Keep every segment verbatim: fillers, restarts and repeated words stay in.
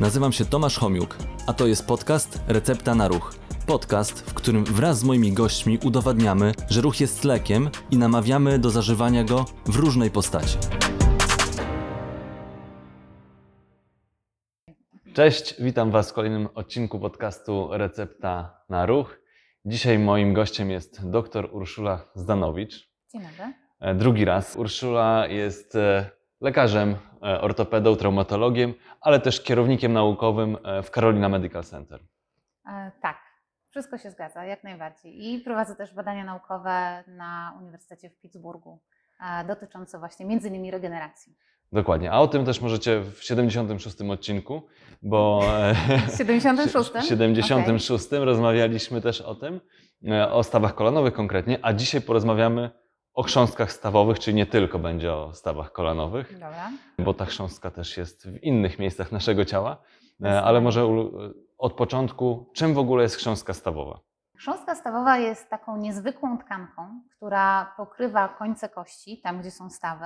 Nazywam się Tomasz Homiuk, a to jest podcast Recepta na Ruch. Podcast, w którym wraz z moimi gośćmi udowadniamy, że ruch jest lekiem i namawiamy do zażywania go w różnej postaci. Cześć, witam Was w kolejnym odcinku podcastu Recepta na Ruch. Dzisiaj moim gościem jest dr Urszula Zdanowicz. Dzień dobry. Drugi raz. Urszula jest lekarzem, ortopedą, traumatologiem, ale też kierownikiem naukowym w Carolina Medical Center. E, tak, wszystko się zgadza, jak najbardziej. I prowadzę też badania naukowe na Uniwersytecie w Pittsburghu e, dotyczące właśnie między innymi regeneracji. Dokładnie, a o tym też możecie w siedemdziesiątym szóstym odcinku, bo w siedemdziesiątym szóstym? W siedemdziesiątym szóstym okay. Rozmawialiśmy też o tym, o stawach kolanowych konkretnie, a dzisiaj porozmawiamy o chrząstkach stawowych, czyli nie tylko będzie o stawach kolanowych, dobra, bo ta chrząstka też jest w innych miejscach naszego ciała, ale może od początku, czym w ogóle jest chrząstka stawowa? Chrząstka stawowa jest taką niezwykłą tkanką, która pokrywa końce kości, tam gdzie są stawy.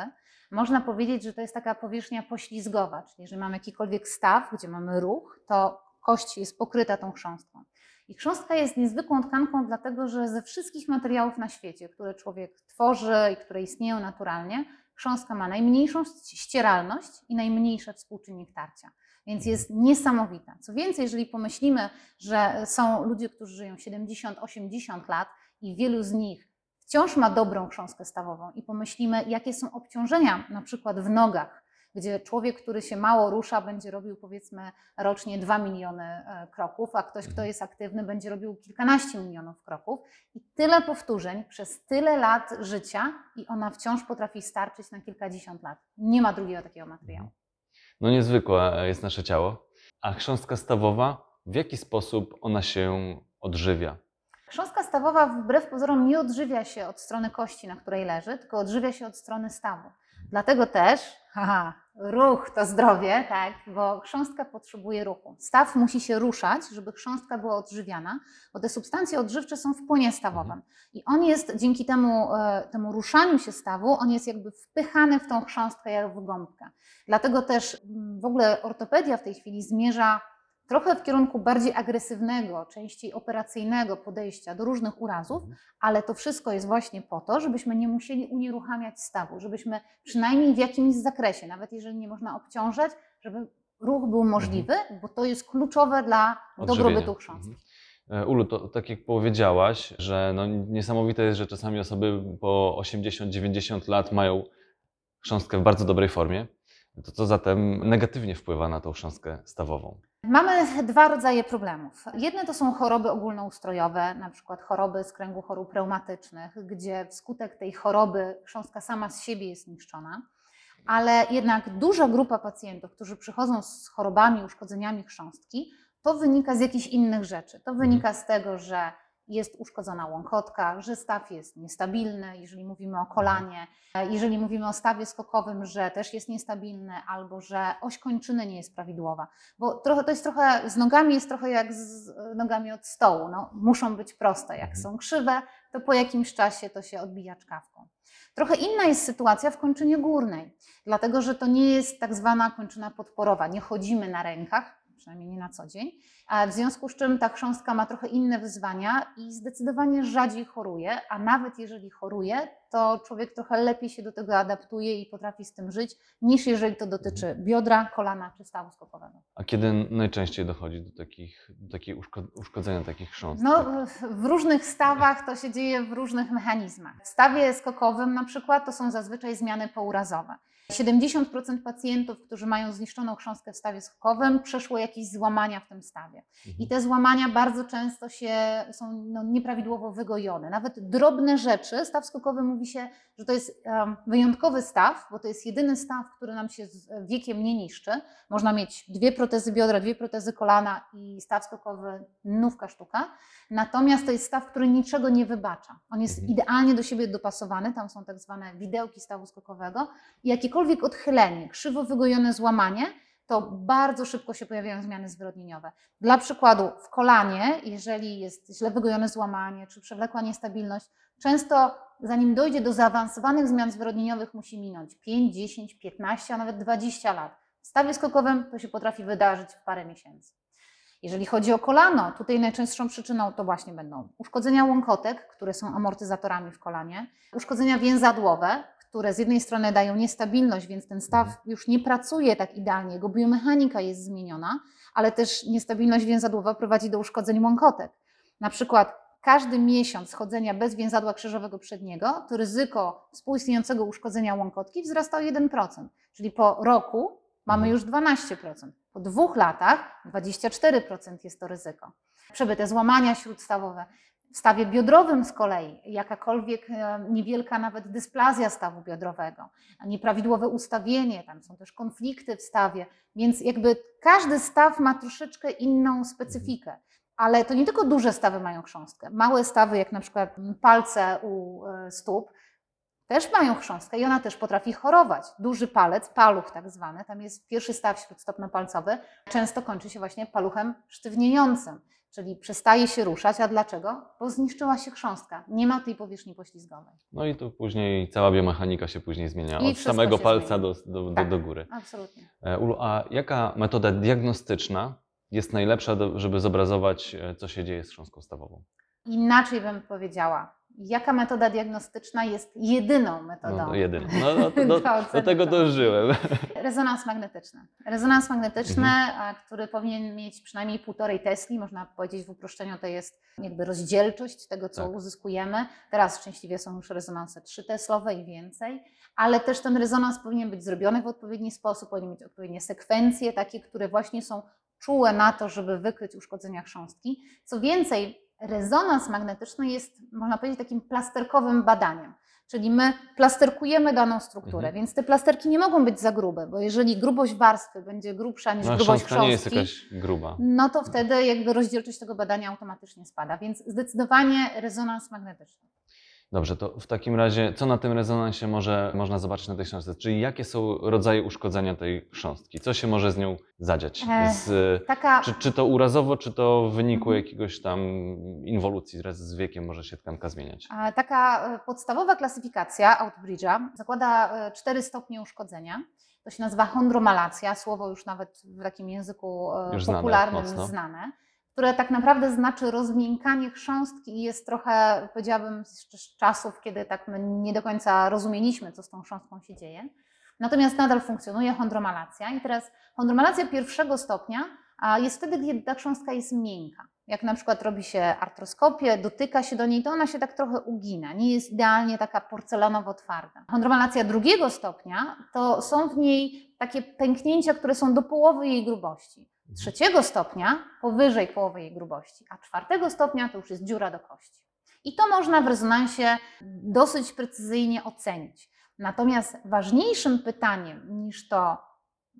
Można powiedzieć, że to jest taka powierzchnia poślizgowa, czyli jeżeli mamy jakikolwiek staw, gdzie mamy ruch, to kość jest pokryta tą chrząstką. I chrząstka jest niezwykłą tkanką dlatego, że ze wszystkich materiałów na świecie, które człowiek tworzy i które istnieją naturalnie, chrząstka ma najmniejszą ścieralność i najmniejszy współczynnik tarcia. Więc jest niesamowita. Co więcej, jeżeli pomyślimy, że są ludzie, którzy żyją siedemdziesiąt osiemdziesiąt lat i wielu z nich wciąż ma dobrą chrząstkę stawową i pomyślimy, jakie są obciążenia na przykład w nogach, gdzie człowiek, który się mało rusza, będzie robił powiedzmy rocznie dwa miliony kroków, a ktoś, kto jest aktywny, będzie robił kilkanaście milionów kroków i tyle powtórzeń przez tyle lat życia i ona wciąż potrafi starczyć na kilkadziesiąt lat. Nie ma drugiego takiego materiału. No niezwykłe jest nasze ciało. A chrząstka stawowa, w jaki sposób ona się odżywia? Chrząstka stawowa wbrew pozorom nie odżywia się od strony kości, na której leży, tylko odżywia się od strony stawu. Dlatego też, haha, ruch to zdrowie, tak, bo chrząstka potrzebuje ruchu. Staw musi się ruszać, żeby chrząstka była odżywiana, bo te substancje odżywcze są w płynie stawowym. I on jest dzięki temu, temu ruszaniu się stawu, on jest jakby wpychany w tą chrząstkę jak w gąbkę. Dlatego też w ogóle ortopedia w tej chwili zmierza trochę w kierunku bardziej agresywnego, częściej operacyjnego podejścia do różnych urazów, ale to wszystko jest właśnie po to, żebyśmy nie musieli unieruchamiać stawu, żebyśmy przynajmniej w jakimś zakresie, nawet jeżeli nie można obciążać, żeby ruch był możliwy, bo to jest kluczowe dla dobrobytu chrząstki. Ulu, to tak jak powiedziałaś, że no niesamowite jest, że czasami osoby po osiemdziesiąt dziewięćdziesiąt lat mają chrząstkę w bardzo dobrej formie. To co zatem negatywnie wpływa na tą chrząstkę stawową? Mamy dwa rodzaje problemów. Jedne to są choroby ogólnoustrojowe, na przykład choroby z kręgu chorób reumatycznych, gdzie wskutek tej choroby chrząstka sama z siebie jest niszczona, ale jednak duża grupa pacjentów, którzy przychodzą z chorobami, uszkodzeniami chrząstki, to wynika z jakichś innych rzeczy. To wynika z tego, że jest uszkodzona łąkotka, że staw jest niestabilny, jeżeli mówimy o kolanie, jeżeli mówimy o stawie skokowym, że też jest niestabilny, albo że oś kończyny nie jest prawidłowa. Bo trochę, to jest trochę, z nogami jest trochę jak z nogami od stołu, no, muszą być proste, jak są krzywe, to po jakimś czasie to się odbija czkawką. Trochę inna jest sytuacja w kończynie górnej, dlatego że to nie jest tak zwana kończyna podporowa, nie chodzimy na rękach, przynajmniej nie na co dzień, w związku z czym ta chrząstka ma trochę inne wyzwania i zdecydowanie rzadziej choruje, a nawet jeżeli choruje, to człowiek trochę lepiej się do tego adaptuje i potrafi z tym żyć, niż jeżeli to dotyczy biodra, kolana czy stawu skokowego. A kiedy najczęściej dochodzi do takich, do takich uszko- uszkodzenia takich chrząstek? No, w różnych stawach to się dzieje w różnych mechanizmach. W stawie skokowym na przykład to są zazwyczaj zmiany pourazowe. siedemdziesiąt procent pacjentów, którzy mają zniszczoną chrząstkę w stawie skokowym, przeszło jakieś złamania w tym stawie. I te złamania bardzo często się są no, nieprawidłowo wygojone. Nawet drobne rzeczy, staw skokowy mówi się, że to jest um, wyjątkowy staw, bo to jest jedyny staw, który nam się z wiekiem nie niszczy. Można mieć dwie protezy biodra, dwie protezy kolana i staw skokowy, nówka sztuka. Natomiast to jest staw, który niczego nie wybacza. On jest idealnie do siebie dopasowany, tam są tak zwane widełki stawu skokowego i jakiekolwiek odchylenie, krzywo wygojone złamanie, to bardzo szybko się pojawiają zmiany zwyrodnieniowe. Dla przykładu w kolanie, jeżeli jest źle wygojone złamanie czy przewlekła niestabilność, często zanim dojdzie do zaawansowanych zmian zwyrodnieniowych musi minąć pięć, dziesięć, piętnaście, a nawet dwadzieścia lat. W stawie skokowym to się potrafi wydarzyć w parę miesięcy. Jeżeli chodzi o kolano, tutaj najczęstszą przyczyną to właśnie będą uszkodzenia łąkotek, które są amortyzatorami w kolanie, uszkodzenia więzadłowe, które z jednej strony dają niestabilność, więc ten staw już nie pracuje tak idealnie, jego biomechanika jest zmieniona, ale też niestabilność więzadłowa prowadzi do uszkodzeń łąkotek. Na przykład każdy miesiąc chodzenia bez więzadła krzyżowego przedniego, to ryzyko współistniejącego uszkodzenia łąkotki wzrasta o jeden procent, czyli po roku mamy już dwanaście procent. Po dwóch latach dwadzieścia cztery procent jest to ryzyko. Przebyte złamania śródstawowe. W stawie biodrowym z kolei jakakolwiek niewielka nawet dysplazja stawu biodrowego, nieprawidłowe ustawienie, tam są też konflikty w stawie, więc jakby każdy staw ma troszeczkę inną specyfikę. Ale to nie tylko duże stawy mają chrząstkę. Małe stawy, jak na przykład palce u stóp, też mają chrząstkę i ona też potrafi chorować. Duży palec, paluch tak zwany, tam jest pierwszy staw śródstopnopalcowy, często kończy się właśnie paluchem sztywniejącym, czyli przestaje się ruszać. A dlaczego? Bo zniszczyła się chrząstka, nie ma tej powierzchni poślizgowej. No i tu później cała biomechanika się później zmienia, I od samego palca do, do, tak, do góry. Absolutnie. Ulu, a jaka metoda diagnostyczna jest najlepsza, żeby zobrazować, co się dzieje z chrząstką stawową? Inaczej bym powiedziała. Jaka metoda diagnostyczna jest jedyną metodą? No, jedyną. No, no, do, do, do tego dążyłem. Rezonans magnetyczny. Rezonans magnetyczny, mhm. który powinien mieć przynajmniej półtorej tesli, można powiedzieć w uproszczeniu, to jest jakby rozdzielczość tego, co tak. uzyskujemy. Teraz szczęśliwie są już rezonanse trzuteslowe i więcej, ale też ten rezonans powinien być zrobiony w odpowiedni sposób, powinien mieć odpowiednie sekwencje, takie, które właśnie są czułe na to, żeby wykryć uszkodzenia chrząstki. Co więcej, rezonans magnetyczny jest, można powiedzieć, takim plasterkowym badaniem, czyli my plasterkujemy daną strukturę, mhm. więc te plasterki nie mogą być za grube, bo jeżeli grubość warstwy będzie grubsza niż no, grubość chrząstki, nie jest jakaś gruba. no to wtedy jakby rozdzielczość tego badania automatycznie spada, więc zdecydowanie rezonans magnetyczny. Dobrze, to w takim razie co na tym rezonansie może, można zobaczyć na tej chrząstce? Czyli jakie są rodzaje uszkodzenia tej chrząstki? Co się może z nią zadziać? Z, e, taka... czy, czy to urazowo, czy to w wyniku jakiegoś tam inwolucji wraz z wiekiem może się tkanka zmieniać? E, taka podstawowa klasyfikacja Outbridge'a zakłada cztery stopnie uszkodzenia. To się nazywa chondromalacja, słowo już nawet w takim języku już popularnym znane. znane. które tak naprawdę znaczy rozmiękanie chrząstki i jest trochę, powiedziałabym, z czasów, kiedy tak my nie do końca rozumieliśmy, co z tą chrząstką się dzieje. Natomiast nadal funkcjonuje chondromalacja i teraz chondromalacja pierwszego stopnia jest wtedy, gdy ta chrząstka jest miękka. Jak na przykład robi się artroskopię, dotyka się do niej, to ona się tak trochę ugina, nie jest idealnie taka porcelanowo twarda. Chondromalacja drugiego stopnia to są w niej takie pęknięcia, które są do połowy jej grubości. Trzeciego stopnia powyżej połowy jej grubości, a czwartego stopnia to już jest dziura do kości. I to można w rezonansie dosyć precyzyjnie ocenić. Natomiast ważniejszym pytaniem niż to,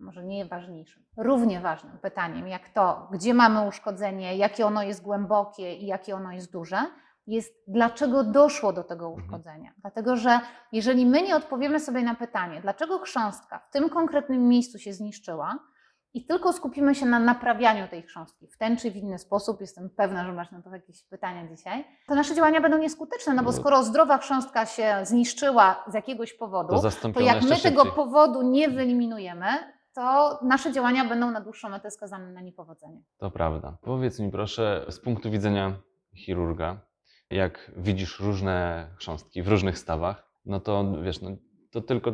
może nie ważniejszym, równie ważnym pytaniem jak to, gdzie mamy uszkodzenie, jakie ono jest głębokie i jakie ono jest duże, jest dlaczego doszło do tego uszkodzenia. Dlatego, że jeżeli my nie odpowiemy sobie na pytanie, dlaczego chrząstka w tym konkretnym miejscu się zniszczyła, i tylko skupimy się na naprawianiu tej chrząstki w ten czy w inny sposób, jestem pewna, że masz na to jakieś pytania dzisiaj, to nasze działania będą nieskuteczne, no bo skoro zdrowa chrząstka się zniszczyła z jakiegoś powodu, to, to jak my szybciej. tego powodu nie wyeliminujemy, to nasze działania będą na dłuższą metę skazane na niepowodzenie. To prawda. Powiedz mi proszę, z punktu widzenia chirurga, jak widzisz różne chrząstki w różnych stawach, no to wiesz, no, to tylko...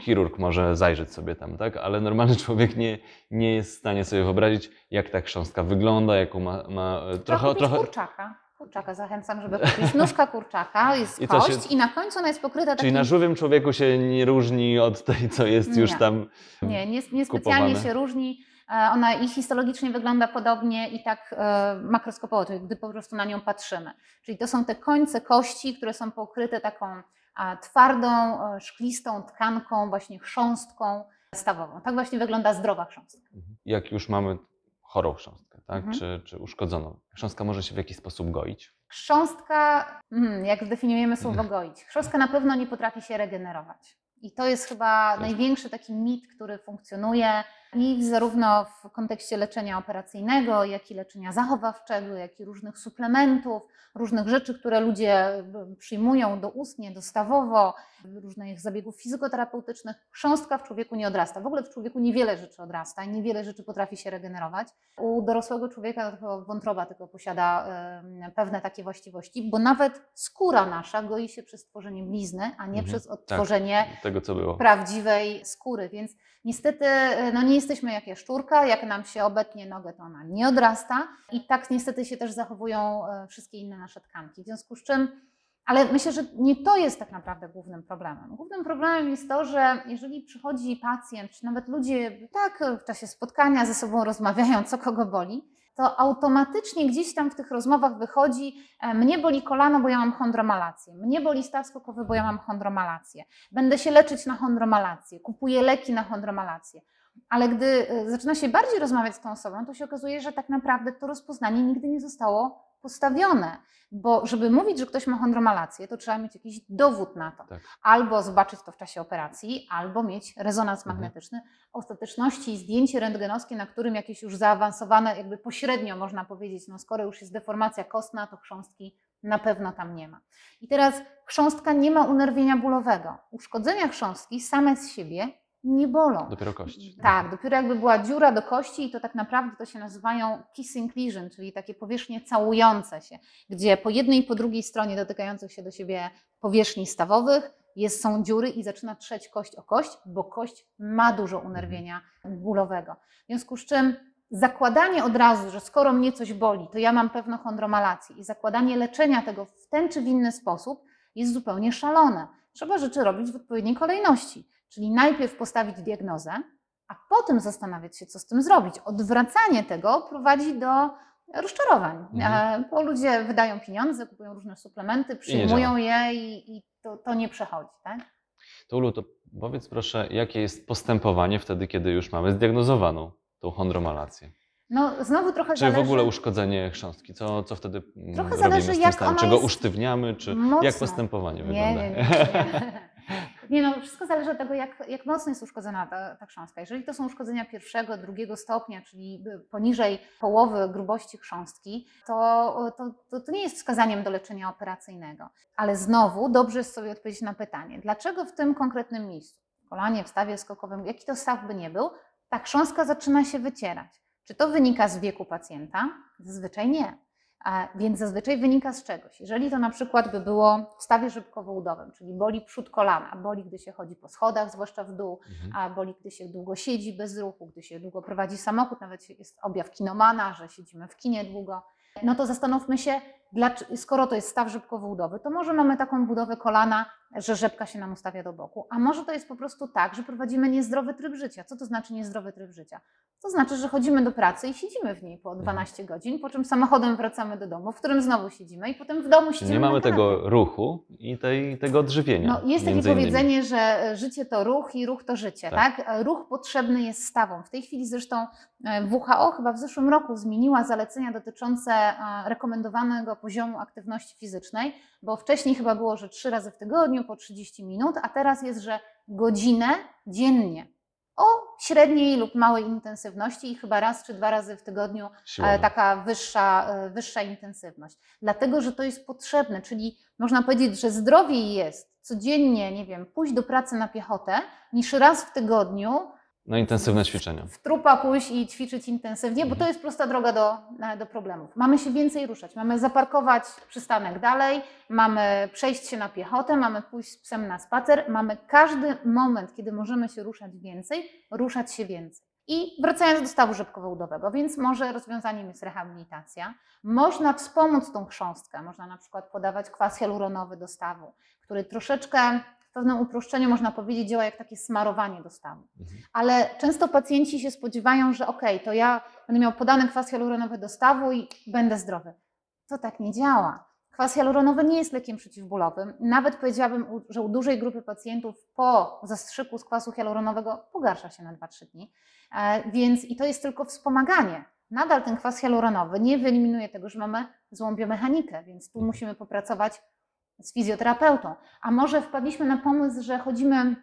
chirurg może zajrzeć sobie tam, tak? Ale normalny człowiek nie, nie jest w stanie sobie wyobrazić, jak ta chrząstka wygląda, jaką ma... ma trochę, trochę... kurczaka. Kurczaka. Zachęcam, żeby kupić nóżka kurczaka, jest I kość się... i na końcu ona jest pokryta... Czyli takim... na żółwym człowieku się nie różni od tej, co jest nie. już tam Nie, niespecjalnie się różni. Ona i histologicznie wygląda podobnie i tak makroskopowo, gdy po prostu na nią patrzymy. Czyli to są te końce kości, które są pokryte taką... twardą, szklistą tkanką, właśnie chrząstką stawową. Tak właśnie wygląda zdrowa chrząstka. Jak już mamy chorą chrząstkę, tak? Mhm. czy, czy uszkodzoną, chrząstka może się w jakiś sposób goić? Chrząstka, jak zdefiniujemy słowo goić, chrząstka na pewno nie potrafi się regenerować. I to jest chyba największy taki mit, który funkcjonuje. I zarówno w kontekście leczenia operacyjnego, jak i leczenia zachowawczego, jak i różnych suplementów, różnych rzeczy, które ludzie przyjmują doustnie, dostawowo, różnych zabiegów fizjoterapeutycznych, chrząstka w człowieku nie odrasta. W ogóle w człowieku niewiele rzeczy odrasta, niewiele rzeczy potrafi się regenerować. U dorosłego człowieka tylko wątroba tylko posiada pewne takie właściwości, bo nawet skóra nasza goi się przez tworzenie blizny, a nie mhm. przez odtworzenie tak, tego, co było. Prawdziwej skóry, więc niestety no nie jesteśmy jak jaszczurka, jak nam się obetnie nogę, to ona nie odrasta i tak niestety się też zachowują wszystkie inne nasze tkanki, w związku z czym, ale myślę, że nie to jest tak naprawdę głównym problemem. Głównym problemem jest to, że jeżeli przychodzi pacjent, czy nawet ludzie tak w czasie spotkania ze sobą rozmawiają, co kogo boli, to automatycznie gdzieś tam w tych rozmowach wychodzi, mnie boli kolano, bo ja mam chondromalację, mnie boli staw skokowy, bo ja mam chondromalację, będę się leczyć na chondromalację, kupuję leki na chondromalację. Ale gdy zaczyna się bardziej rozmawiać z tą osobą, to się okazuje, że tak naprawdę to rozpoznanie nigdy nie zostało postawione, bo żeby mówić, że ktoś ma chondromalację, to trzeba mieć jakiś dowód na to. Tak. Albo zobaczyć to w czasie operacji, albo mieć rezonans mhm. magnetyczny, ostateczności zdjęcie rentgenowskie, na którym jakieś już zaawansowane, jakby pośrednio można powiedzieć, no skoro już jest deformacja kostna, to chrząstki na pewno tam nie ma. I teraz chrząstka nie ma unerwienia bólowego. Uszkodzenia chrząstki same z siebie nie bolą. Dopiero kości. Tak, dopiero jakby była dziura do kości i to tak naprawdę to się nazywają kissing lesion, czyli takie powierzchnie całujące się, gdzie po jednej i po drugiej stronie dotykających się do siebie powierzchni stawowych jest, są dziury i zaczyna trzeć kość o kość, bo kość ma dużo unerwienia bólowego. W związku z czym zakładanie od razu, że skoro mnie coś boli, to ja mam pewno chondromalację i zakładanie leczenia tego w ten czy w inny sposób jest zupełnie szalone. Trzeba rzeczy robić w odpowiedniej kolejności. Czyli najpierw postawić diagnozę, a potem zastanawiać się, co z tym zrobić. Odwracanie tego prowadzi do rozczarowań, mhm. bo ludzie wydają pieniądze, kupują różne suplementy, przyjmują I je i, i to, to nie przechodzi. Tak? To Ulu, to powiedz proszę, jakie jest postępowanie wtedy, kiedy już mamy zdiagnozowaną tą chondromalację? No, znowu trochę czy zależy... w ogóle uszkodzenie chrząstki? Co, co wtedy trochę robimy zależy, z tym stanem? Czy go jest... usztywniamy? Czy mocno. Jak postępowanie nie, wygląda? Nie, nie. Nie no, wszystko zależy od tego, jak, jak mocno jest uszkodzona ta, ta chrząstka. Jeżeli to są uszkodzenia pierwszego, drugiego stopnia, czyli poniżej połowy grubości chrząstki, to to, to to nie jest wskazaniem do leczenia operacyjnego. Ale znowu dobrze jest sobie odpowiedzieć na pytanie, dlaczego w tym konkretnym miejscu, w kolanie, w stawie skokowym, jaki to staw by nie był, ta chrząstka zaczyna się wycierać. Czy to wynika z wieku pacjenta? Zazwyczaj nie. A więc zazwyczaj wynika z czegoś. Jeżeli to na przykład by było w stawie żybkowo-udowym, czyli boli przód kolana, boli gdy się chodzi po schodach, zwłaszcza w dół, mhm. a boli gdy się długo siedzi bez ruchu, gdy się długo prowadzi samochód, nawet jest objaw kinomana, że siedzimy w kinie długo, no to zastanówmy się, skoro to jest staw żebkowo-udowy, to może mamy taką budowę kolana, że żebka się nam ustawia do boku, a może to jest po prostu tak, że prowadzimy niezdrowy tryb życia. Co to znaczy niezdrowy tryb życia? To znaczy, że chodzimy do pracy i siedzimy w niej po dwanaście godzin, po czym samochodem wracamy do domu, w którym znowu siedzimy i potem w domu siedzimy. Nie mamy tego ruchu i tej, tego odżywienia. No, jest takie powiedzenie, że życie to ruch i ruch to życie. Tak. Tak? Ruch potrzebny jest stawom. W tej chwili zresztą W H O chyba w zeszłym roku zmieniła zalecenia dotyczące rekomendowanego poziomu aktywności fizycznej, bo wcześniej chyba było, że trzy razy w tygodniu po trzydzieści minut, a teraz jest, że godzinę dziennie o średniej lub małej intensywności i chyba raz czy dwa razy w tygodniu e, taka wyższa, e, wyższa intensywność. Dlatego, że to jest potrzebne, czyli można powiedzieć, że zdrowiej jest codziennie, nie wiem, pójść do pracy na piechotę niż raz w tygodniu na intensywne ćwiczenia. W trupa pójść i ćwiczyć intensywnie, bo to jest prosta droga do, do problemów. Mamy się więcej ruszać, mamy zaparkować przystanek dalej, mamy przejść się na piechotę, mamy pójść z psem na spacer, mamy każdy moment, kiedy możemy się ruszać więcej, ruszać się więcej. I wracając do stawu żebkowo-udowego, więc może rozwiązaniem jest rehabilitacja. Można wspomóc tą chrząstkę, można na przykład podawać kwas hialuronowy do stawu, który troszeczkę... W pewnym uproszczeniu można powiedzieć, działa jak takie smarowanie do stawu. Ale często pacjenci się spodziewają, że okej, okay, to ja będę miał podany kwas hialuronowy do stawu i będę zdrowy. To tak nie działa. Kwas hialuronowy nie jest lekiem przeciwbólowym. Nawet powiedziałabym, że u dużej grupy pacjentów po zastrzyku z kwasu hialuronowego pogarsza się na dwa trzy dni. Więc i to jest tylko wspomaganie. Nadal ten kwas hialuronowy nie wyeliminuje tego, że mamy złą biomechanikę, więc tu musimy popracować z fizjoterapeutą, a może wpadliśmy na pomysł, że chodzimy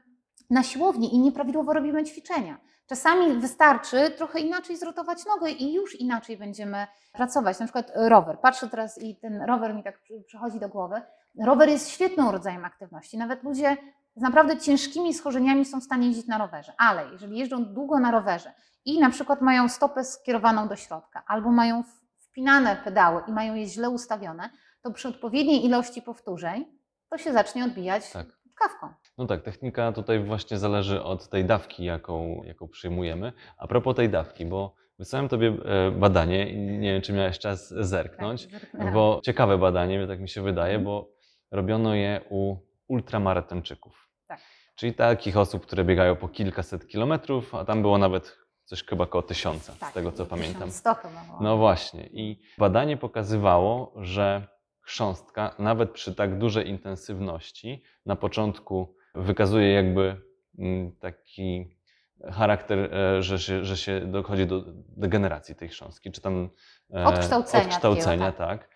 na siłowni i nieprawidłowo robimy ćwiczenia. Czasami wystarczy trochę inaczej zrotować nogę i już inaczej będziemy pracować. Na przykład rower. Patrzę teraz i ten rower mi tak przychodzi do głowy. Rower jest świetnym rodzajem aktywności. Nawet ludzie z naprawdę ciężkimi schorzeniami są w stanie jeździć na rowerze. Ale jeżeli jeżdżą długo na rowerze i na przykład mają stopę skierowaną do środka, albo mają wpinane pedały i mają je źle ustawione, to przy odpowiedniej ilości powtórzeń to się zacznie odbijać tak. Kawką. No tak, technika tutaj właśnie zależy od tej dawki, jaką, jaką przyjmujemy. A propos tej dawki, bo wysłałem Tobie badanie i nie wiem, czy miałeś czas zerknąć, tak, bo ciekawe badanie, tak mi się wydaje, bo robiono je u ultramaratończyków, tak. Czyli takich osób, które biegają po kilkaset kilometrów, a tam było nawet coś chyba około tysiąca, tak, z tego co pamiętam. sto chyba było. No właśnie i badanie pokazywało, że chrząstka, nawet przy tak dużej intensywności, na początku wykazuje jakby taki charakter, że się, że się dochodzi do degeneracji tej chrząstki, czy tam odkształcenia, odkształcenia takiego, tak. tak.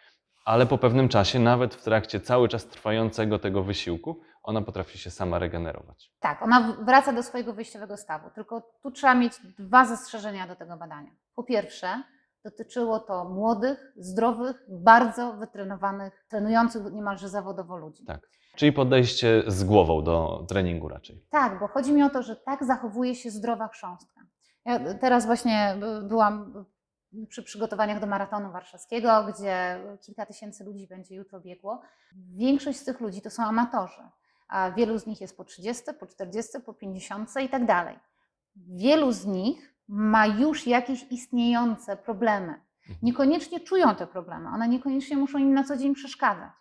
Ale po pewnym czasie, nawet w trakcie cały czas trwającego tego wysiłku, ona potrafi się sama regenerować. Tak, ona wraca do swojego wyjściowego stawu, tylko tu trzeba mieć dwa zastrzeżenia do tego badania. Po pierwsze, dotyczyło to młodych, zdrowych, bardzo wytrenowanych, trenujących niemalże zawodowo ludzi. Tak. Czyli podejście z głową do treningu raczej. Tak, bo chodzi mi o to, że tak zachowuje się zdrowa chrząstka. Ja teraz właśnie byłam przy przygotowaniach do maratonu warszawskiego, gdzie kilka tysięcy ludzi będzie jutro biegło. Większość z tych ludzi to są amatorzy, a wielu z nich jest po trzydziestu, po czterdziestu, po pięćdziesięciu i tak dalej. Wielu z nich ma już jakieś istniejące problemy. Niekoniecznie czują te problemy, one niekoniecznie muszą im na co dzień przeszkadzać.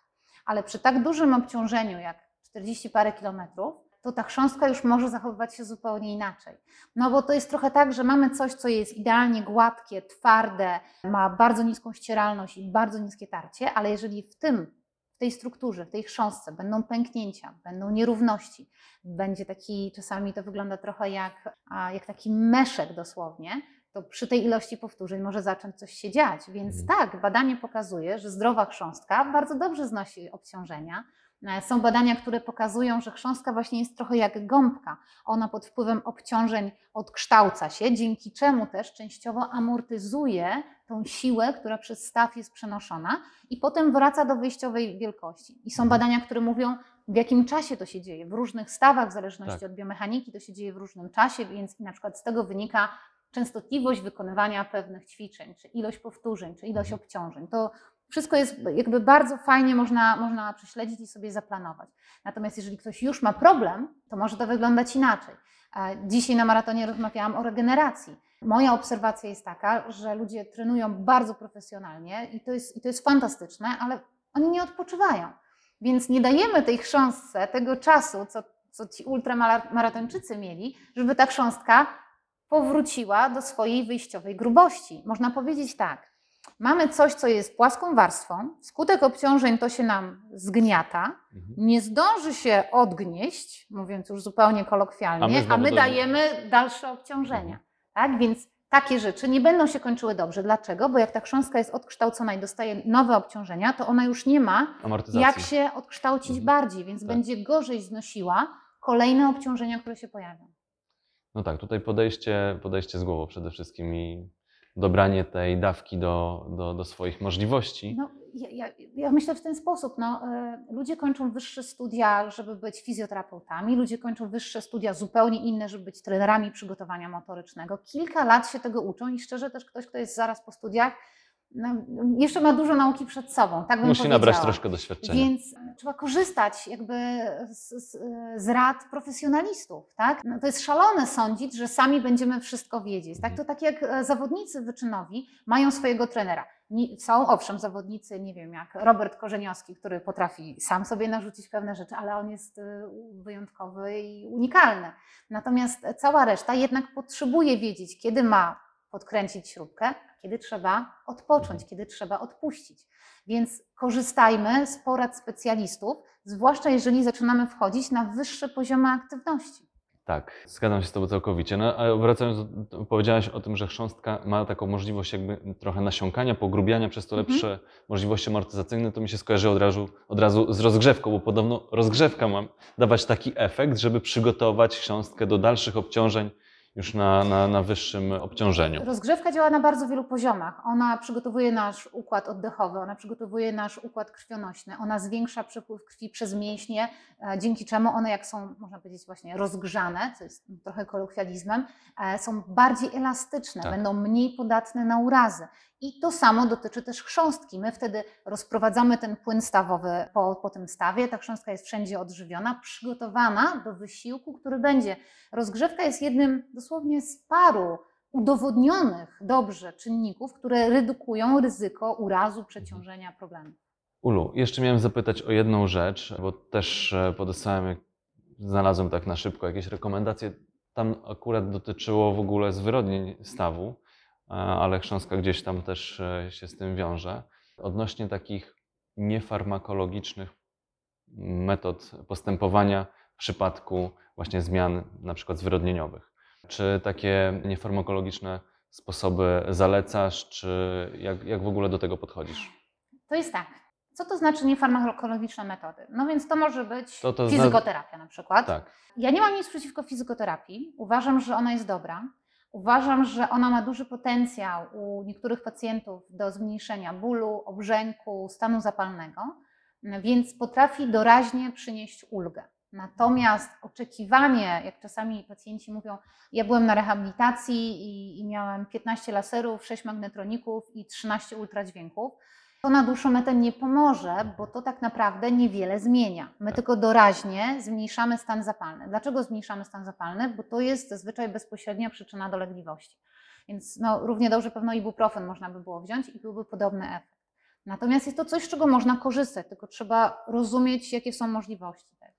Ale przy tak dużym obciążeniu jak czterdzieści parę kilometrów, to ta chrząstka już może zachowywać się zupełnie inaczej. No bo to jest trochę tak, że mamy coś, co jest idealnie gładkie, twarde, ma bardzo niską ścieralność i bardzo niskie tarcie, ale jeżeli w tym, w tej strukturze, w tej chrząstce będą pęknięcia, będą nierówności, będzie taki, czasami to wygląda trochę jak, jak taki meszek dosłownie, to przy tej ilości powtórzeń może zacząć coś się dziać. Więc tak, badanie pokazuje, że zdrowa chrząstka bardzo dobrze znosi obciążenia. Są badania, które pokazują, że chrząstka właśnie jest trochę jak gąbka. Ona pod wpływem obciążeń odkształca się, dzięki czemu też częściowo amortyzuje tą siłę, która przez staw jest przenoszona i potem wraca do wyjściowej wielkości. I są badania, które mówią, w jakim czasie to się dzieje. W różnych stawach, w zależności tak. od biomechaniki, to się dzieje w różnym czasie, więc na przykład z tego wynika częstotliwość wykonywania pewnych ćwiczeń, czy ilość powtórzeń, czy ilość obciążeń. To wszystko jest jakby bardzo fajnie można, można prześledzić i sobie zaplanować. Natomiast jeżeli ktoś już ma problem, to może to wyglądać inaczej. Dzisiaj na maratonie rozmawiałam o regeneracji. Moja obserwacja jest taka, że ludzie trenują bardzo profesjonalnie i to jest, i to jest fantastyczne, ale oni nie odpoczywają. Więc nie dajemy tej chrząstce tego czasu, co, co ci ultramaratończycy mieli, żeby ta chrząstka powróciła do swojej wyjściowej grubości. Można powiedzieć tak, mamy coś, co jest płaską warstwą, wskutek obciążeń to się nam zgniata, nie zdąży się odgnieść, mówiąc już zupełnie kolokwialnie, a my, a my dajemy dalsze obciążenia. Tak? Więc takie rzeczy nie będą się kończyły dobrze. Dlaczego? Bo jak ta chrząstka jest odkształcona i dostaje nowe obciążenia, to ona już nie ma jak się odkształcić mhm. bardziej, więc tak. będzie gorzej znosiła kolejne obciążenia, które się pojawią. No tak, tutaj podejście, podejście z głową przede wszystkim i dobranie tej dawki do, do, do swoich możliwości. No, ja, ja, ja myślę w ten sposób. No, y, ludzie kończą wyższe studia, żeby być fizjoterapeutami, ludzie kończą wyższe studia zupełnie inne, żeby być trenerami przygotowania motorycznego. Kilka lat się tego uczą i szczerze też ktoś, kto jest zaraz po studiach, no, jeszcze ma dużo nauki przed sobą, tak bym Musi powiedziała. Nabrać troszkę doświadczenia. Więc trzeba korzystać jakby z, z, z rad profesjonalistów, tak? No, to jest szalone sądzić, że sami będziemy wszystko wiedzieć, tak? To tak jak zawodnicy wyczynowi mają swojego trenera. Są owszem zawodnicy, nie wiem, jak Robert Korzeniowski, który potrafi sam sobie narzucić pewne rzeczy, ale on jest wyjątkowy i unikalny. Natomiast cała reszta jednak potrzebuje wiedzieć, kiedy ma podkręcić śrubkę, kiedy trzeba odpocząć, kiedy trzeba odpuścić. Więc korzystajmy z porad specjalistów, zwłaszcza jeżeli zaczynamy wchodzić na wyższe poziomy aktywności. Tak, zgadzam się z Tobą całkowicie. No, ale wracając, powiedziałaś o tym, że chrząstka ma taką możliwość jakby trochę nasiąkania, pogrubiania, przez to lepsze mm-hmm. możliwości amortyzacyjne. To mi się skojarzy od razu, od razu z rozgrzewką, bo podobno rozgrzewka ma dawać taki efekt, żeby przygotować chrząstkę do dalszych obciążeń już na, na, na wyższym obciążeniu. Rozgrzewka działa na bardzo wielu poziomach. Ona przygotowuje nasz układ oddechowy, ona przygotowuje nasz układ krwionośny, ona zwiększa przepływ krwi przez mięśnie, dzięki czemu one, jak są, można powiedzieć, właśnie rozgrzane, co jest trochę kolokwializmem, są bardziej elastyczne, tak. Będą mniej podatne na urazy. I to samo dotyczy też chrząstki. My wtedy rozprowadzamy ten płyn stawowy po, po tym stawie. Ta chrząstka jest wszędzie odżywiona, przygotowana do wysiłku, który będzie. Rozgrzewka jest jednym dosłownie z paru udowodnionych dobrze czynników, które redukują ryzyko urazu, przeciążenia, problemów. Ulu, jeszcze miałem zapytać o jedną rzecz, bo też podesłałem, znalazłem tak na szybko jakieś rekomendacje. Tam akurat dotyczyło w ogóle zwyrodnień stawu, ale chrząstka gdzieś tam też się z tym wiąże. Odnośnie takich niefarmakologicznych metod postępowania w przypadku właśnie zmian na przykład zwyrodnieniowych. Czy takie niefarmakologiczne sposoby zalecasz, czy jak, jak w ogóle do tego podchodzisz? To jest tak. Co to znaczy niefarmakologiczne metody? No więc to może być to, to fizykoterapia zna... na przykład. Tak. Ja nie mam nic przeciwko fizykoterapii. Uważam, że ona jest dobra. Uważam, że ona ma duży potencjał u niektórych pacjentów do zmniejszenia bólu, obrzęku, stanu zapalnego, więc potrafi doraźnie przynieść ulgę. Natomiast oczekiwanie, jak czasami pacjenci mówią, ja byłem na rehabilitacji i, i miałem piętnaście laserów, sześć magnetroników i trzynaście ultradźwięków, to na dłuższą metę nie pomoże, bo to tak naprawdę niewiele zmienia. My tylko doraźnie zmniejszamy stan zapalny. Dlaczego zmniejszamy stan zapalny? Bo to jest zazwyczaj bezpośrednia przyczyna dolegliwości. Więc no, równie dobrze pewno ibuprofen można by było wziąć i byłby podobny efekt. Natomiast jest to coś, z czego można korzystać, tylko trzeba rozumieć, jakie są możliwości tego.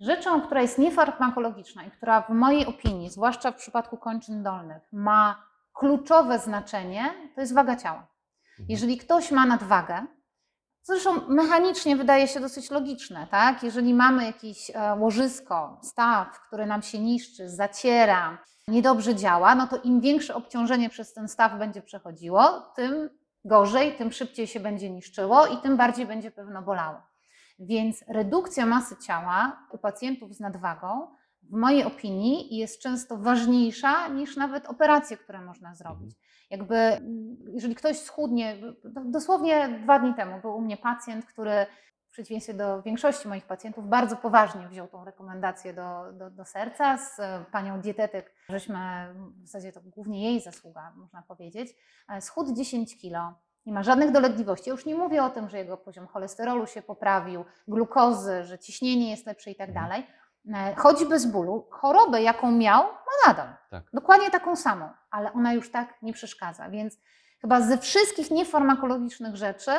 Rzeczą, która jest niefarmakologiczna i która w mojej opinii, zwłaszcza w przypadku kończyn dolnych, ma kluczowe znaczenie, to jest waga ciała. Jeżeli ktoś ma nadwagę, zresztą mechanicznie wydaje się dosyć logiczne, tak? Jeżeli mamy jakieś łożysko, staw, który nam się niszczy, zaciera, niedobrze działa, no to im większe obciążenie przez ten staw będzie przechodziło, tym gorzej, tym szybciej się będzie niszczyło i tym bardziej będzie pewno bolało. Więc redukcja masy ciała u pacjentów z nadwagą, w mojej opinii, jest często ważniejsza niż nawet operacje, które można zrobić. Jakby, jeżeli ktoś schudnie, dosłownie dwa dni temu był u mnie pacjent, który w przeciwieństwie do większości moich pacjentów bardzo poważnie wziął tą rekomendację do, do, do serca z panią dietetyk, żeśmy, w zasadzie to głównie jej zasługa, można powiedzieć, schudł dziesięć kilo, nie ma żadnych dolegliwości. Ja już nie mówię o tym, że jego poziom cholesterolu się poprawił, glukozy, że ciśnienie jest lepsze i tak dalej. Chodzi bez bólu, chorobę jaką miał, ma nadal, tak. Dokładnie taką samą, ale ona już tak nie przeszkadza, więc chyba ze wszystkich niefarmakologicznych rzeczy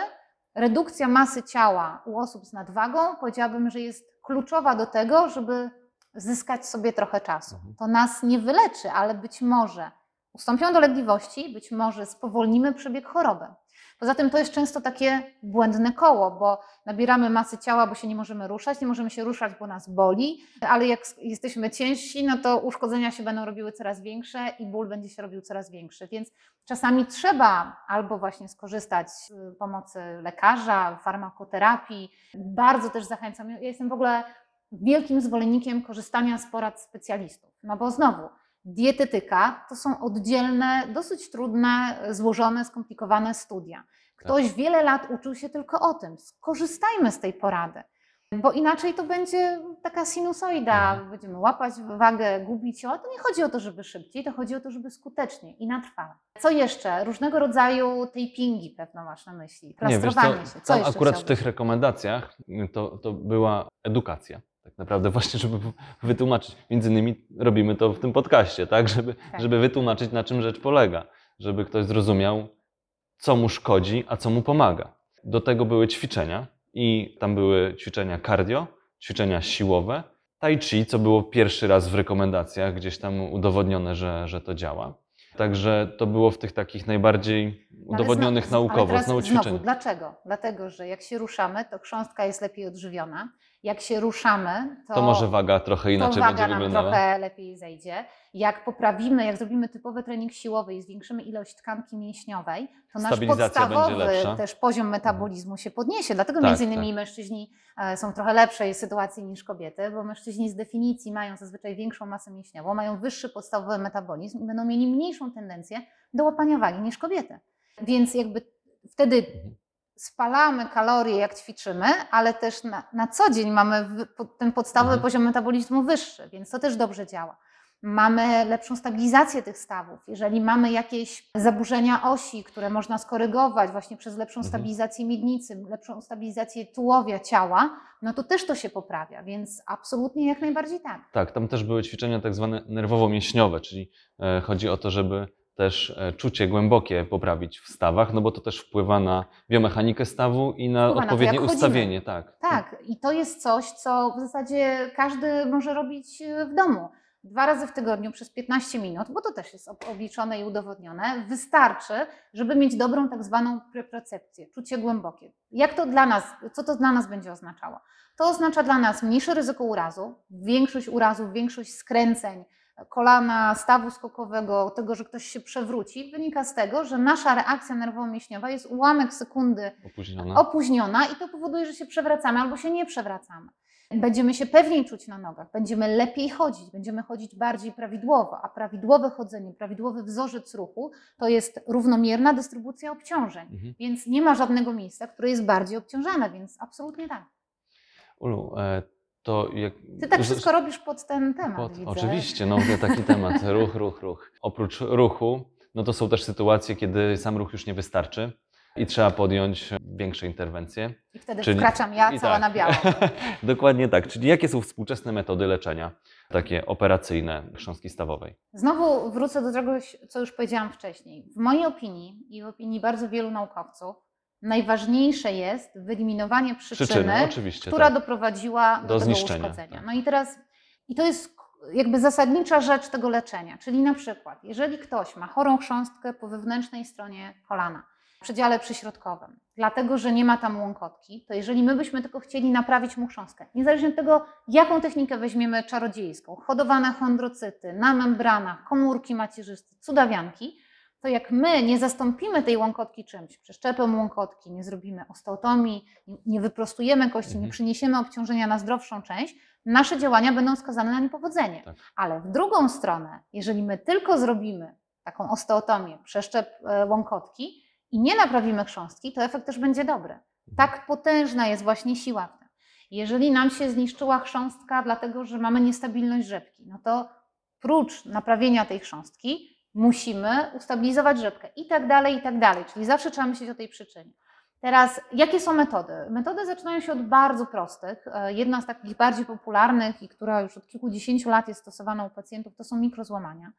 redukcja masy ciała u osób z nadwagą, powiedziałabym, że jest kluczowa do tego, żeby zyskać sobie trochę czasu. Mhm. To nas nie wyleczy, ale być może ustąpią dolegliwości, być może spowolnimy przebieg choroby. Poza tym to jest często takie błędne koło, bo nabieramy masy ciała, bo się nie możemy ruszać, nie możemy się ruszać, bo nas boli, ale jak jesteśmy ciężsi, no to uszkodzenia się będą robiły coraz większe i ból będzie się robił coraz większy, więc czasami trzeba albo właśnie skorzystać z pomocy lekarza, farmakoterapii. Bardzo też zachęcam, ja jestem w ogóle wielkim zwolennikiem korzystania z porad specjalistów, no bo znowu, dietetyka to są oddzielne, dosyć trudne, złożone, skomplikowane studia. Ktoś tak. wiele lat uczył się tylko o tym. Skorzystajmy z tej porady, bo inaczej to będzie taka sinusoida. Będziemy łapać wagę, gubić ją, ale to nie chodzi o to, żeby szybciej, to chodzi o to, żeby skutecznie i na trwałe. Co jeszcze? Różnego rodzaju tapingi pewno masz na myśli, plastrowanie nie, wiesz, to, się. Co jeszcze akurat w tych rekomendacjach to, to była edukacja. Tak naprawdę właśnie, żeby wytłumaczyć. Między innymi robimy to w tym podcaście, tak? Żeby, tak. żeby wytłumaczyć, na czym rzecz polega. Żeby ktoś zrozumiał, co mu szkodzi, a co mu pomaga. Do tego były ćwiczenia i tam były ćwiczenia cardio, ćwiczenia siłowe, tai chi, co było pierwszy raz w rekomendacjach, gdzieś tam udowodnione, że, że to działa. Także to było w tych takich najbardziej udowodnionych ale znowu, naukowo, ale teraz znowu ćwiczeń. Znowu, dlaczego? Dlatego, że jak się ruszamy, to chrząstka jest lepiej odżywiona. jak się ruszamy, to, to może waga trochę inaczej waga będzie wyglądała. Trochę lepiej zejdzie. Jak poprawimy, jak zrobimy typowy trening siłowy i zwiększymy ilość tkanki mięśniowej, to nasz podstawowy też poziom metabolizmu się podniesie. Dlatego tak, między innymi tak. mężczyźni są w trochę lepszej sytuacji niż kobiety, bo mężczyźni z definicji mają zazwyczaj większą masę mięśniową, mają wyższy podstawowy metabolizm i będą mieli mniejszą tendencję do łapania wagi niż kobiety. Więc jakby wtedy spalamy kalorie jak ćwiczymy, ale też na, na co dzień mamy ten podstawowy mhm. poziom metabolizmu wyższy, więc to też dobrze działa. Mamy lepszą stabilizację tych stawów. Jeżeli mamy jakieś zaburzenia osi, które można skorygować właśnie przez lepszą stabilizację miednicy, lepszą stabilizację tułowia, ciała, no to też to się poprawia, więc absolutnie jak najbardziej tak. Tak, tam też były ćwiczenia tak zwane nerwowo-mięśniowe, czyli chodzi o to, żeby też czucie głębokie poprawić w stawach, no bo to też wpływa na biomechanikę stawu i na wpływa odpowiednie na to, ustawienie. Tak. tak, i to jest coś, co w zasadzie każdy może robić w domu. Dwa razy w tygodniu przez piętnaście minut, bo to też jest obliczone i udowodnione, wystarczy, żeby mieć dobrą tak zwaną propriocepcję, czucie głębokie. Jak to dla nas, co to dla nas będzie oznaczało? To oznacza dla nas mniejsze ryzyko urazu, większość urazów, większość skręceń, kolana, stawu skokowego, tego, że ktoś się przewróci, wynika z tego, że nasza reakcja nerwowo-mięśniowa jest ułamek sekundy opóźniona. opóźniona i to powoduje, że się przewracamy albo się nie przewracamy. Będziemy się pewniej czuć na nogach, będziemy lepiej chodzić, będziemy chodzić bardziej prawidłowo, a prawidłowe chodzenie, prawidłowy wzorzec ruchu to jest równomierna dystrybucja obciążeń, mhm. więc nie ma żadnego miejsca, które jest bardziej obciążane, więc absolutnie tak. Ulu, e, to jak... Ty tak wszystko robisz pod ten temat, pod... widzę. Oczywiście, no taki temat, ruch, ruch, ruch. Oprócz ruchu, no to są też sytuacje, kiedy sam ruch już nie wystarczy. I trzeba podjąć większe interwencje. I wtedy czyli... wkraczam ja cała tak. na biało. Dokładnie tak. Czyli jakie są współczesne metody leczenia, takie operacyjne chrząstki stawowej? Znowu wrócę do czegoś, co już powiedziałam wcześniej. W mojej opinii i w opinii bardzo wielu naukowców najważniejsze jest wyeliminowanie przyczyny, przyczyny która tak. doprowadziła do, do tego uszkodzenia. Tak. No i teraz, i to jest jakby zasadnicza rzecz tego leczenia. Czyli na przykład, jeżeli ktoś ma chorą chrząstkę po wewnętrznej stronie kolana, w przedziale przyśrodkowym, dlatego że nie ma tam łąkotki, to jeżeli my byśmy tylko chcieli naprawić mu chrząstkę, niezależnie od tego, jaką technikę weźmiemy czarodziejską, hodowane chondrocyty, na membranach, komórki macierzyste, cudawianki, to jak my nie zastąpimy tej łąkotki czymś, przeszczepem łąkotki, nie zrobimy osteotomii, nie wyprostujemy kości, nie przyniesiemy obciążenia na zdrowszą część, nasze działania będą skazane na niepowodzenie. Tak. Ale w drugą stronę, jeżeli my tylko zrobimy taką osteotomię, przeszczep łąkotki, i nie naprawimy chrząstki, to efekt też będzie dobry. Tak potężna jest właśnie siła w tym. Jeżeli nam się zniszczyła chrząstka dlatego, że mamy niestabilność rzepki, no to prócz naprawienia tej chrząstki musimy ustabilizować rzepkę i tak dalej, i tak dalej. Czyli zawsze trzeba myśleć o tej przyczynie. Teraz, jakie są metody? Metody zaczynają się od bardzo prostych. Jedna z takich bardziej popularnych i która już od kilkudziesięciu lat jest stosowana u pacjentów, to są mikrozłamania.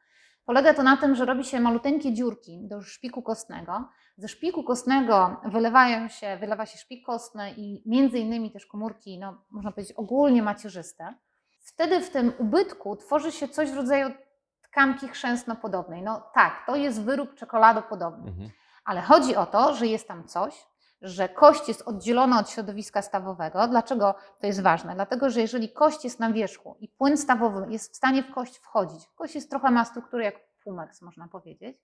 Polega to na tym, że robi się maluteńkie dziurki do szpiku kostnego. Ze szpiku kostnego wylewają się, wylewa się szpik kostny i między innymi też komórki, no, można powiedzieć, ogólnie macierzyste. Wtedy w tym ubytku tworzy się coś w rodzaju tkanki chrzęstno-podobnej. No tak, to jest wyrób czekoladopodobny, mhm. ale chodzi o to, że jest tam coś, że kość jest oddzielona od środowiska stawowego. Dlaczego to jest ważne? Dlatego, że jeżeli kość jest na wierzchu i płyn stawowy jest w stanie w kość wchodzić, kość jest trochę ma strukturę jak pumeks, można powiedzieć,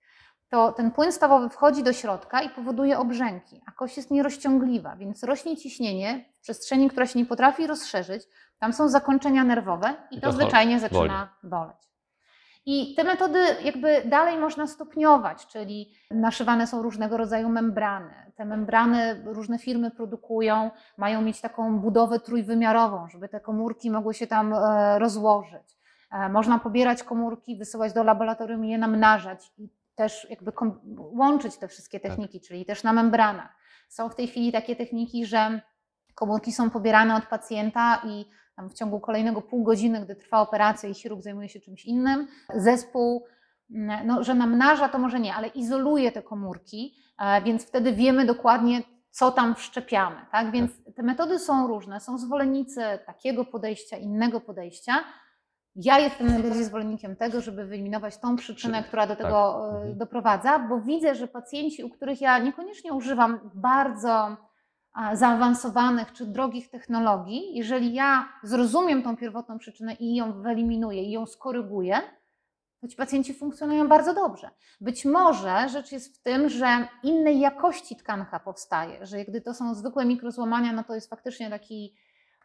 to ten płyn stawowy wchodzi do środka i powoduje obrzęki, a kość jest nierozciągliwa, więc rośnie ciśnienie w przestrzeni, która się nie potrafi rozszerzyć, tam są zakończenia nerwowe i, I to, to zwyczajnie zaczyna boleć. I te metody jakby dalej można stopniować, czyli naszywane są różnego rodzaju membrany. Te membrany różne firmy produkują, mają mieć taką budowę trójwymiarową, żeby te komórki mogły się tam rozłożyć. Można pobierać komórki, wysyłać do laboratorium i je namnażać i też jakby łączyć te wszystkie techniki, tak. czyli też na membranach. Są w tej chwili takie techniki, że komórki są pobierane od pacjenta i tam w ciągu kolejnego pół godziny, gdy trwa operacja i chirurg zajmuje się czymś innym, zespół, no, że namnaża to może nie, ale izoluje te komórki, więc wtedy wiemy dokładnie, co tam wszczepiamy. Tak? Więc te metody są różne, są zwolennicy takiego podejścia, innego podejścia. Ja jestem najbardziej zwolennikiem tego, żeby wyeliminować tą przyczynę, która do tego tak. doprowadza, bo widzę, że pacjenci, u których ja niekoniecznie używam bardzo zaawansowanych czy drogich technologii, jeżeli ja zrozumiem tą pierwotną przyczynę i ją wyeliminuję, i ją skoryguję, to ci pacjenci funkcjonują bardzo dobrze. Być może rzecz jest w tym, że innej jakości tkanka powstaje, że gdy to są zwykłe mikrozłamania, no to jest faktycznie taki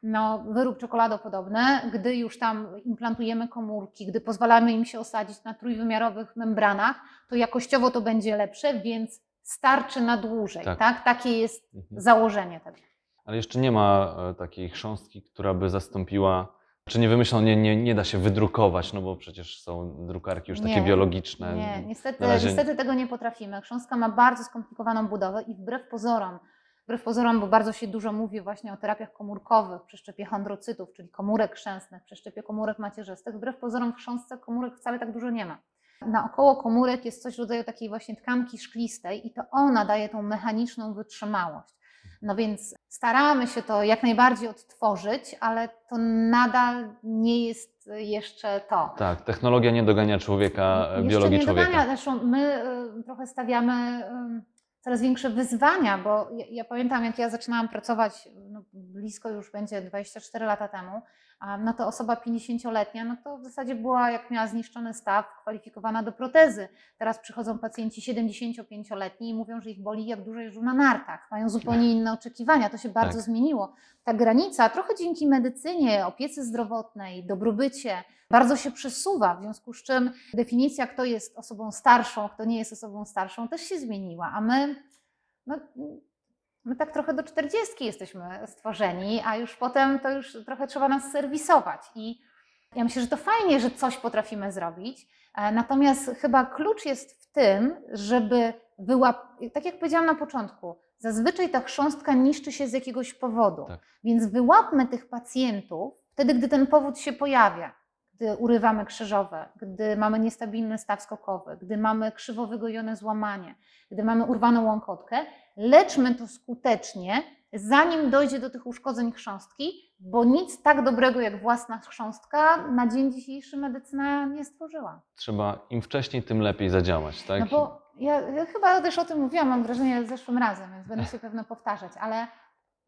no, wyrób czekoladopodobny. Gdy już tam implantujemy komórki, gdy pozwalamy im się osadzić na trójwymiarowych membranach, to jakościowo to będzie lepsze, więc starczy na dłużej. Tak. Tak? Takie jest mhm. założenie tego. Ale jeszcze nie ma takiej chrząstki, która by zastąpiła. Czy nie wymyślą, nie, nie, nie da się wydrukować, no bo przecież są drukarki już takie nie, biologiczne. Nie, niestety, razie... niestety tego nie potrafimy. Chrząstka ma bardzo skomplikowaną budowę i wbrew pozorom, wbrew pozorom, bo bardzo się dużo mówi właśnie o terapiach komórkowych, przeszczepie chondrocytów, czyli komórek chrzęsnych, przeszczepie komórek macierzystych, wbrew pozorom w chrząstce komórek wcale tak dużo nie ma. Naokoło komórek jest coś w rodzaju takiej właśnie tkanki szklistej i to ona daje tą mechaniczną wytrzymałość. No więc staramy się to jak najbardziej odtworzyć, ale to nadal nie jest jeszcze to. Tak, technologia nie dogania człowieka, biologii nie człowieka. Dogania, zresztą my y, trochę stawiamy y, coraz większe wyzwania, bo ja, ja pamiętam, jak ja zaczynałam pracować, no, blisko już będzie dwadzieścia cztery lata temu, a, no to osoba pięćdziesięcioletnia, no to w zasadzie była, jak miała zniszczony staw, kwalifikowana do protezy. Teraz przychodzą pacjenci siedemdziesięciopięcioletni i mówią, że ich boli, jak dużo jeżdżą na nartach. Mają zupełnie inne oczekiwania, to się bardzo tak. zmieniło. Ta granica trochę dzięki medycynie, opiece zdrowotnej, dobrobycie bardzo się przesuwa, w związku z czym definicja, kto jest osobą starszą, kto nie jest osobą starszą, też się zmieniła, a my... No, My tak trochę do czterdziestki jesteśmy stworzeni, a już potem to już trochę trzeba nas serwisować. I ja myślę, że to fajnie, że coś potrafimy zrobić, natomiast chyba klucz jest w tym, żeby wyłapać, tak jak powiedziałam na początku, zazwyczaj ta chrząstka niszczy się z jakiegoś powodu, tak. Więc wyłapmy tych pacjentów wtedy, gdy ten powód się pojawia. Gdy urywamy krzyżowe, gdy mamy niestabilny staw skokowy, gdy mamy krzywo wygojone złamanie, gdy mamy urwaną łąkotkę, leczmy to skutecznie, zanim dojdzie do tych uszkodzeń chrząstki, bo nic tak dobrego jak własna chrząstka na dzień dzisiejszy medycyna nie stworzyła. Trzeba im wcześniej, tym lepiej zadziałać, tak? No bo ja, ja chyba też o tym mówiłam, mam wrażenie, zeszłym razem, więc będę się pewno powtarzać, ale...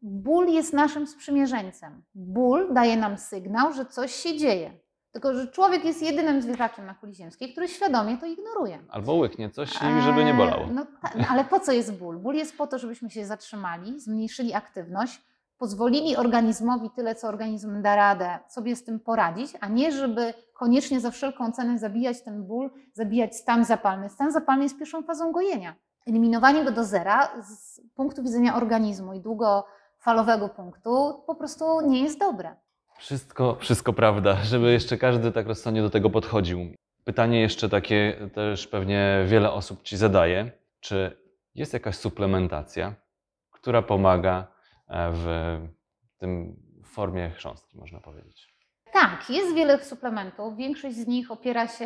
Ból jest naszym sprzymierzeńcem. Ból daje nam sygnał, że coś się dzieje. Tylko że człowiek jest jedynym zwierzakiem na kuli ziemskiej, który świadomie to ignoruje. Albo łyknie coś, żeby nie bolało. Eee, no ta, no, ale po co jest ból? Ból jest po to, żebyśmy się zatrzymali, zmniejszyli aktywność, pozwolili organizmowi tyle, co organizm da radę, sobie z tym poradzić, a nie żeby koniecznie za wszelką cenę zabijać ten ból, zabijać stan zapalny. Stan zapalny jest pierwszą fazą gojenia. Eliminowanie go do zera z punktu widzenia organizmu i długofalowego punktu po prostu nie jest dobre. Wszystko, wszystko prawda, żeby jeszcze każdy tak rozsądnie do tego podchodził. Pytanie jeszcze takie też pewnie wiele osób ci zadaje. Czy jest jakaś suplementacja, która pomaga w tym formie chrząstki, można powiedzieć? Tak, jest wiele suplementów. Większość z nich opiera się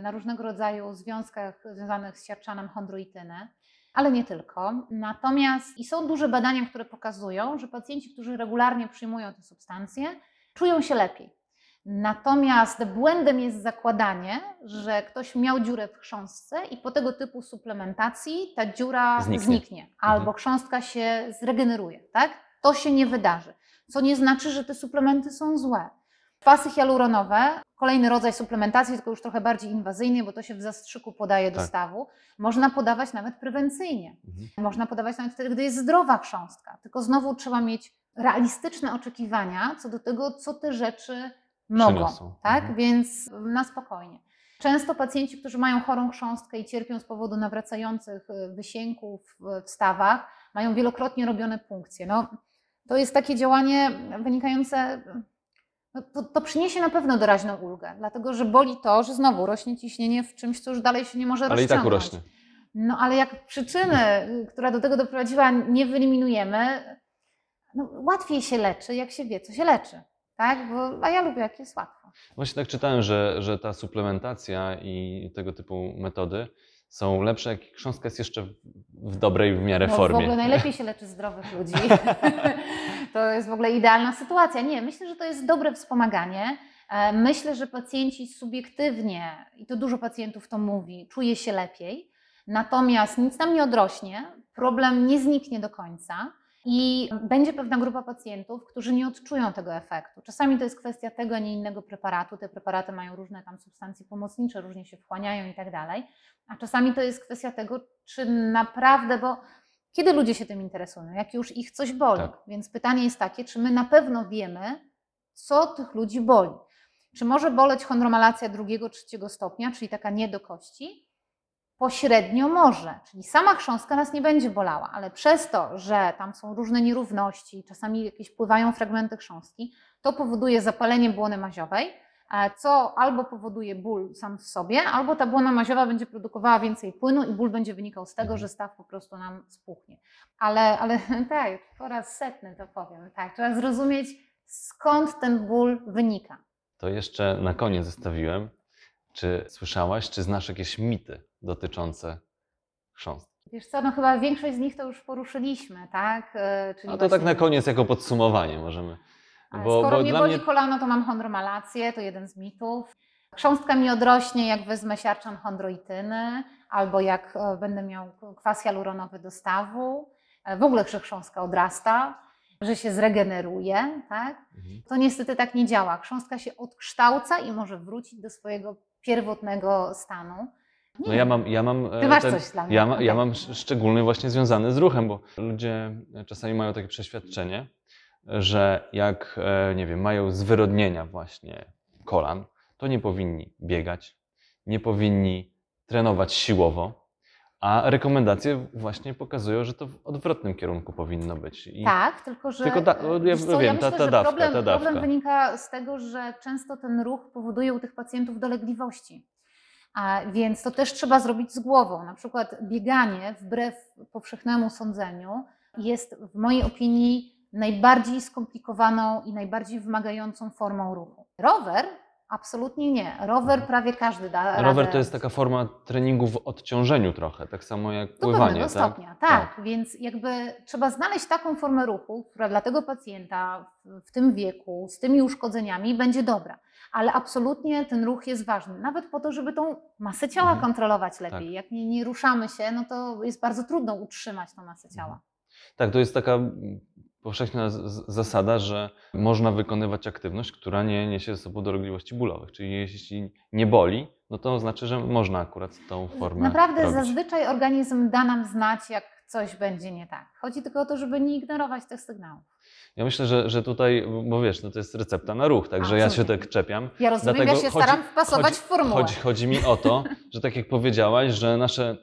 na różnego rodzaju związkach związanych z siarczanem chondroityny. Ale nie tylko. Natomiast i są duże badania, które pokazują, że pacjenci, którzy regularnie przyjmują te substancje, czują się lepiej. Natomiast błędem jest zakładanie, że ktoś miał dziurę w chrząstce i po tego typu suplementacji ta dziura zniknie, zniknie albo mhm. chrząstka się zregeneruje. Tak? To się nie wydarzy, co nie znaczy, że te suplementy są złe. Kwasy hialuronowe, kolejny rodzaj suplementacji, tylko już trochę bardziej inwazyjnej, bo to się w zastrzyku podaje do stawu. Można podawać nawet prewencyjnie. Mhm. Można podawać nawet wtedy, gdy jest zdrowa chrząstka. Tylko znowu trzeba mieć realistyczne oczekiwania co do tego, co te rzeczy mogą. Tak? Mhm. Więc na spokojnie. Często pacjenci, którzy mają chorą chrząstkę i cierpią z powodu nawracających wysięków w stawach, mają wielokrotnie robione punkcje. No, to jest takie działanie wynikające... To, to przyniesie na pewno doraźną ulgę, dlatego że boli to, że znowu rośnie ciśnienie w czymś, co już dalej się nie może ale rozciągnąć. Ale i tak urośnie. No ale jak przyczyny, która do tego doprowadziła, nie wyeliminujemy, no, łatwiej się leczy, jak się wie, co się leczy. Tak? Bo, a ja lubię, jak jest łatwo. Właśnie tak czytałem, że, że ta suplementacja i tego typu metody są lepsze, jak chrząstka jest jeszcze w dobrej w miarę no, formie. W ogóle najlepiej się leczy zdrowych ludzi. To jest w ogóle idealna sytuacja. Nie, myślę, że to jest dobre wspomaganie. Myślę, że pacjenci subiektywnie, i to dużo pacjentów to mówi, czuje się lepiej. Natomiast nic nam nie odrośnie, problem nie zniknie do końca. I będzie pewna grupa pacjentów, którzy nie odczują tego efektu. Czasami to jest kwestia tego, a nie innego preparatu. Te preparaty mają różne tam substancje pomocnicze, różnie się wchłaniają i tak dalej. A czasami to jest kwestia tego, czy naprawdę, bo kiedy ludzie się tym interesują, jak już ich coś boli. Tak. Więc pytanie jest takie, czy my na pewno wiemy, co tych ludzi boli. Czy może boleć chondromalacja drugiego, trzeciego stopnia, czyli taka nie do kości? Pośrednio może, czyli sama chrząstka nas nie będzie bolała, ale przez to, że tam są różne nierówności, czasami jakieś pływają fragmenty chrząstki, to powoduje zapalenie błony maziowej, co albo powoduje ból sam w sobie, albo ta błona maziowa będzie produkowała więcej płynu i ból będzie wynikał z tego, że staw po prostu nam spuchnie. Ale, ale tak, po raz setny to powiem, tak, trzeba zrozumieć, skąd ten ból wynika. To jeszcze na koniec zostawiłem. Czy słyszałaś, czy znasz jakieś mity dotyczące chrząstki? Wiesz co, no chyba większość z nich to już poruszyliśmy, tak? Czyli A to właśnie... tak na koniec jako podsumowanie możemy. Bo, Skoro bo mnie boli mnie... kolano, to mam chondromalację, to jeden z mitów. Chrząstka mi odrośnie, jak wezmę siarczan chondroityny, albo jak będę miał kwas hialuronowy do stawu. W ogóle chrząstka odrasta, że się zregeneruje, tak? Mhm. To niestety tak nie działa. Chrząstka się odkształca i może wrócić do swojego pierwotnego stanu. Nie. No ja mam, ja mam, Ty masz ten, coś dla mnie. Ja, ma, ja mam szczególny właśnie związany z ruchem, bo ludzie czasami mają takie przeświadczenie, że jak, nie wiem, mają zwyrodnienia właśnie kolan, to nie powinni biegać, nie powinni trenować siłowo, a rekomendacje właśnie pokazują, że to w odwrotnym kierunku powinno być. I tak, tylko że tylko da, ja co, wiem, ja myślę, ta, ta że dawka, problem, ta dawka. Problem wynika z tego, że często ten ruch powoduje u tych pacjentów dolegliwości. A więc to też trzeba zrobić z głową. Na przykład bieganie, wbrew powszechnemu sądzeniu, jest w mojej opinii najbardziej skomplikowaną i najbardziej wymagającą formą ruchu. Rower? Absolutnie nie. Rower prawie każdy da radę. Rower to jest taka forma treningu w odciążeniu trochę, tak samo jak pływanie. Do pewnego stopnia, tak? Tak, tak. Więc jakby trzeba znaleźć taką formę ruchu, która dla tego pacjenta w tym wieku, z tymi uszkodzeniami będzie dobra. Ale absolutnie ten ruch jest ważny, nawet po to, żeby tą masę ciała mhm. kontrolować lepiej. Tak. Jak nie, nie ruszamy się, no to jest bardzo trudno utrzymać tą masę ciała. Tak, to jest taka powszechna z- zasada, że można wykonywać aktywność, która nie niesie ze sobą dolegliwości bólowych. Czyli jeśli nie boli, no to znaczy, że można akurat tą formę Naprawdę robić. Zazwyczaj organizm da nam znać, jak coś będzie nie tak. Chodzi tylko o to, żeby nie ignorować tych sygnałów. Ja myślę, że, że tutaj, bo wiesz, no to jest recepta na ruch, także A, ja się tak czepiam. Ja rozumiem, Dlatego ja się chodzi, staram wpasować chodzi, w formułę. Chodzi, chodzi mi o to, że tak jak powiedziałaś, że nasze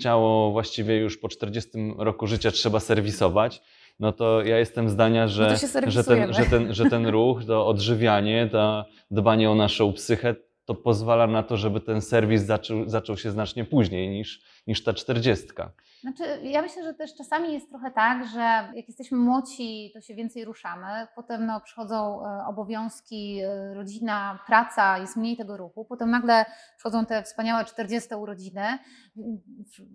ciało właściwie już po czterdziestym roku życia trzeba serwisować, no to ja jestem zdania, że, no że, ten, że, ten, że ten ruch, to odżywianie, to dbanie o naszą psychę, to pozwala na to, żeby ten serwis zaczął, zaczął się znacznie później niż, niż ta czterdziestka. Znaczy, ja myślę, że też czasami jest trochę tak, że jak jesteśmy młodzi, to się więcej ruszamy, potem no, przychodzą obowiązki, rodzina, praca, jest mniej tego ruchu, potem nagle przychodzą te wspaniałe czterdzieste urodziny,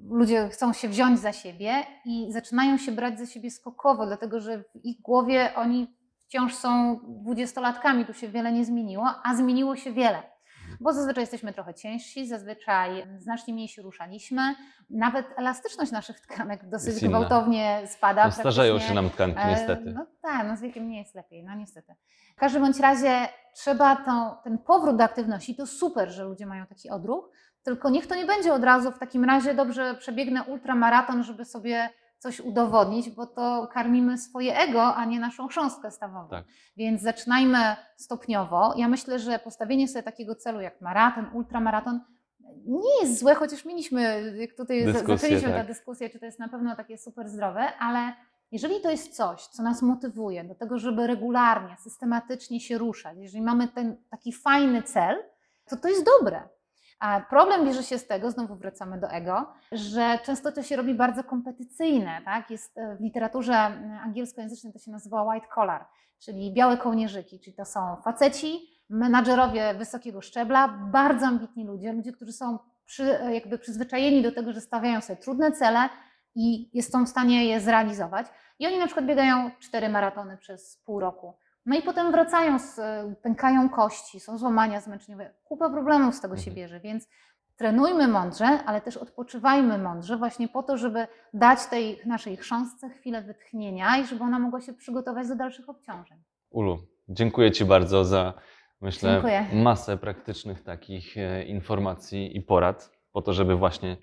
ludzie chcą się wziąć za siebie i zaczynają się brać za siebie skokowo, dlatego że w ich głowie oni wciąż są dwudziestolatkami, tu się wiele nie zmieniło, a zmieniło się wiele. Bo zazwyczaj jesteśmy trochę ciężsi, zazwyczaj znacznie mniej się ruszaliśmy. Nawet elastyczność naszych tkanek dosyć gwałtownie spada. No, starzeją się nam tkanki niestety. No tak, no z wiekiem nie jest lepiej, no niestety. W każdym bądź razie trzeba tą, ten powrót do aktywności, to super, że ludzie mają taki odruch, tylko niech to nie będzie od razu w takim razie dobrze przebiegnę ultramaraton, żeby sobie coś udowodnić, bo to karmimy swoje ego, a nie naszą chrząstkę stawową. Tak. Więc zaczynajmy stopniowo. Ja myślę, że postawienie sobie takiego celu jak maraton, ultramaraton nie jest złe, chociaż mieliśmy, jak tutaj dyskusję, zaczęliśmy tak. tę dyskusję, czy to jest na pewno takie super zdrowe, ale jeżeli to jest coś, co nas motywuje do tego, żeby regularnie, systematycznie się ruszać, jeżeli mamy ten taki fajny cel, to to jest dobre. A problem bierze się z tego, znowu wracamy do ego, że często to się robi bardzo kompetycyjne, tak? Jest w literaturze angielskojęzycznej to się nazywa white collar, czyli białe kołnierzyki, czyli to są faceci, menadżerowie wysokiego szczebla, bardzo ambitni ludzie, ludzie, którzy są przy, jakby przyzwyczajeni do tego, że stawiają sobie trudne cele i są w stanie je zrealizować. I oni na przykład biegają cztery maratony przez pół roku. No i potem wracają, pękają kości, są złamania zmęczeniowe, kupa problemów z tego się bierze, więc Trenujmy mądrze, ale też odpoczywajmy mądrze właśnie po to, żeby dać tej naszej chrząstce chwilę wytchnienia i żeby ona mogła się przygotować do dalszych obciążeń. Ulu, dziękuję Ci bardzo za, myślę, dziękuję. masę praktycznych takich informacji i porad po to, żeby właśnie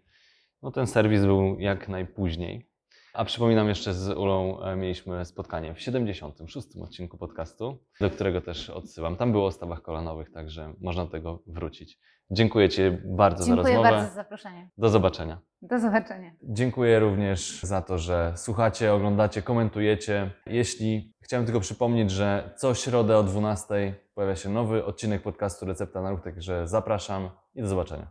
no, ten serwis był jak najpóźniej. A przypominam, jeszcze z Ulą mieliśmy spotkanie w siedemdziesiątym szóstym odcinku podcastu, do którego też odsyłam. Tam było o stawach kolanowych, także można do tego wrócić. Dziękuję Ci bardzo Dziękuję za rozmowę. Dziękuję bardzo za zaproszenie. Do zobaczenia. Do zobaczenia. Dziękuję również za to, że słuchacie, oglądacie, komentujecie. Jeśli chciałem tylko przypomnieć, że co środę o dwunastej pojawia się nowy odcinek podcastu Recepta na Ruch, także zapraszam i do zobaczenia.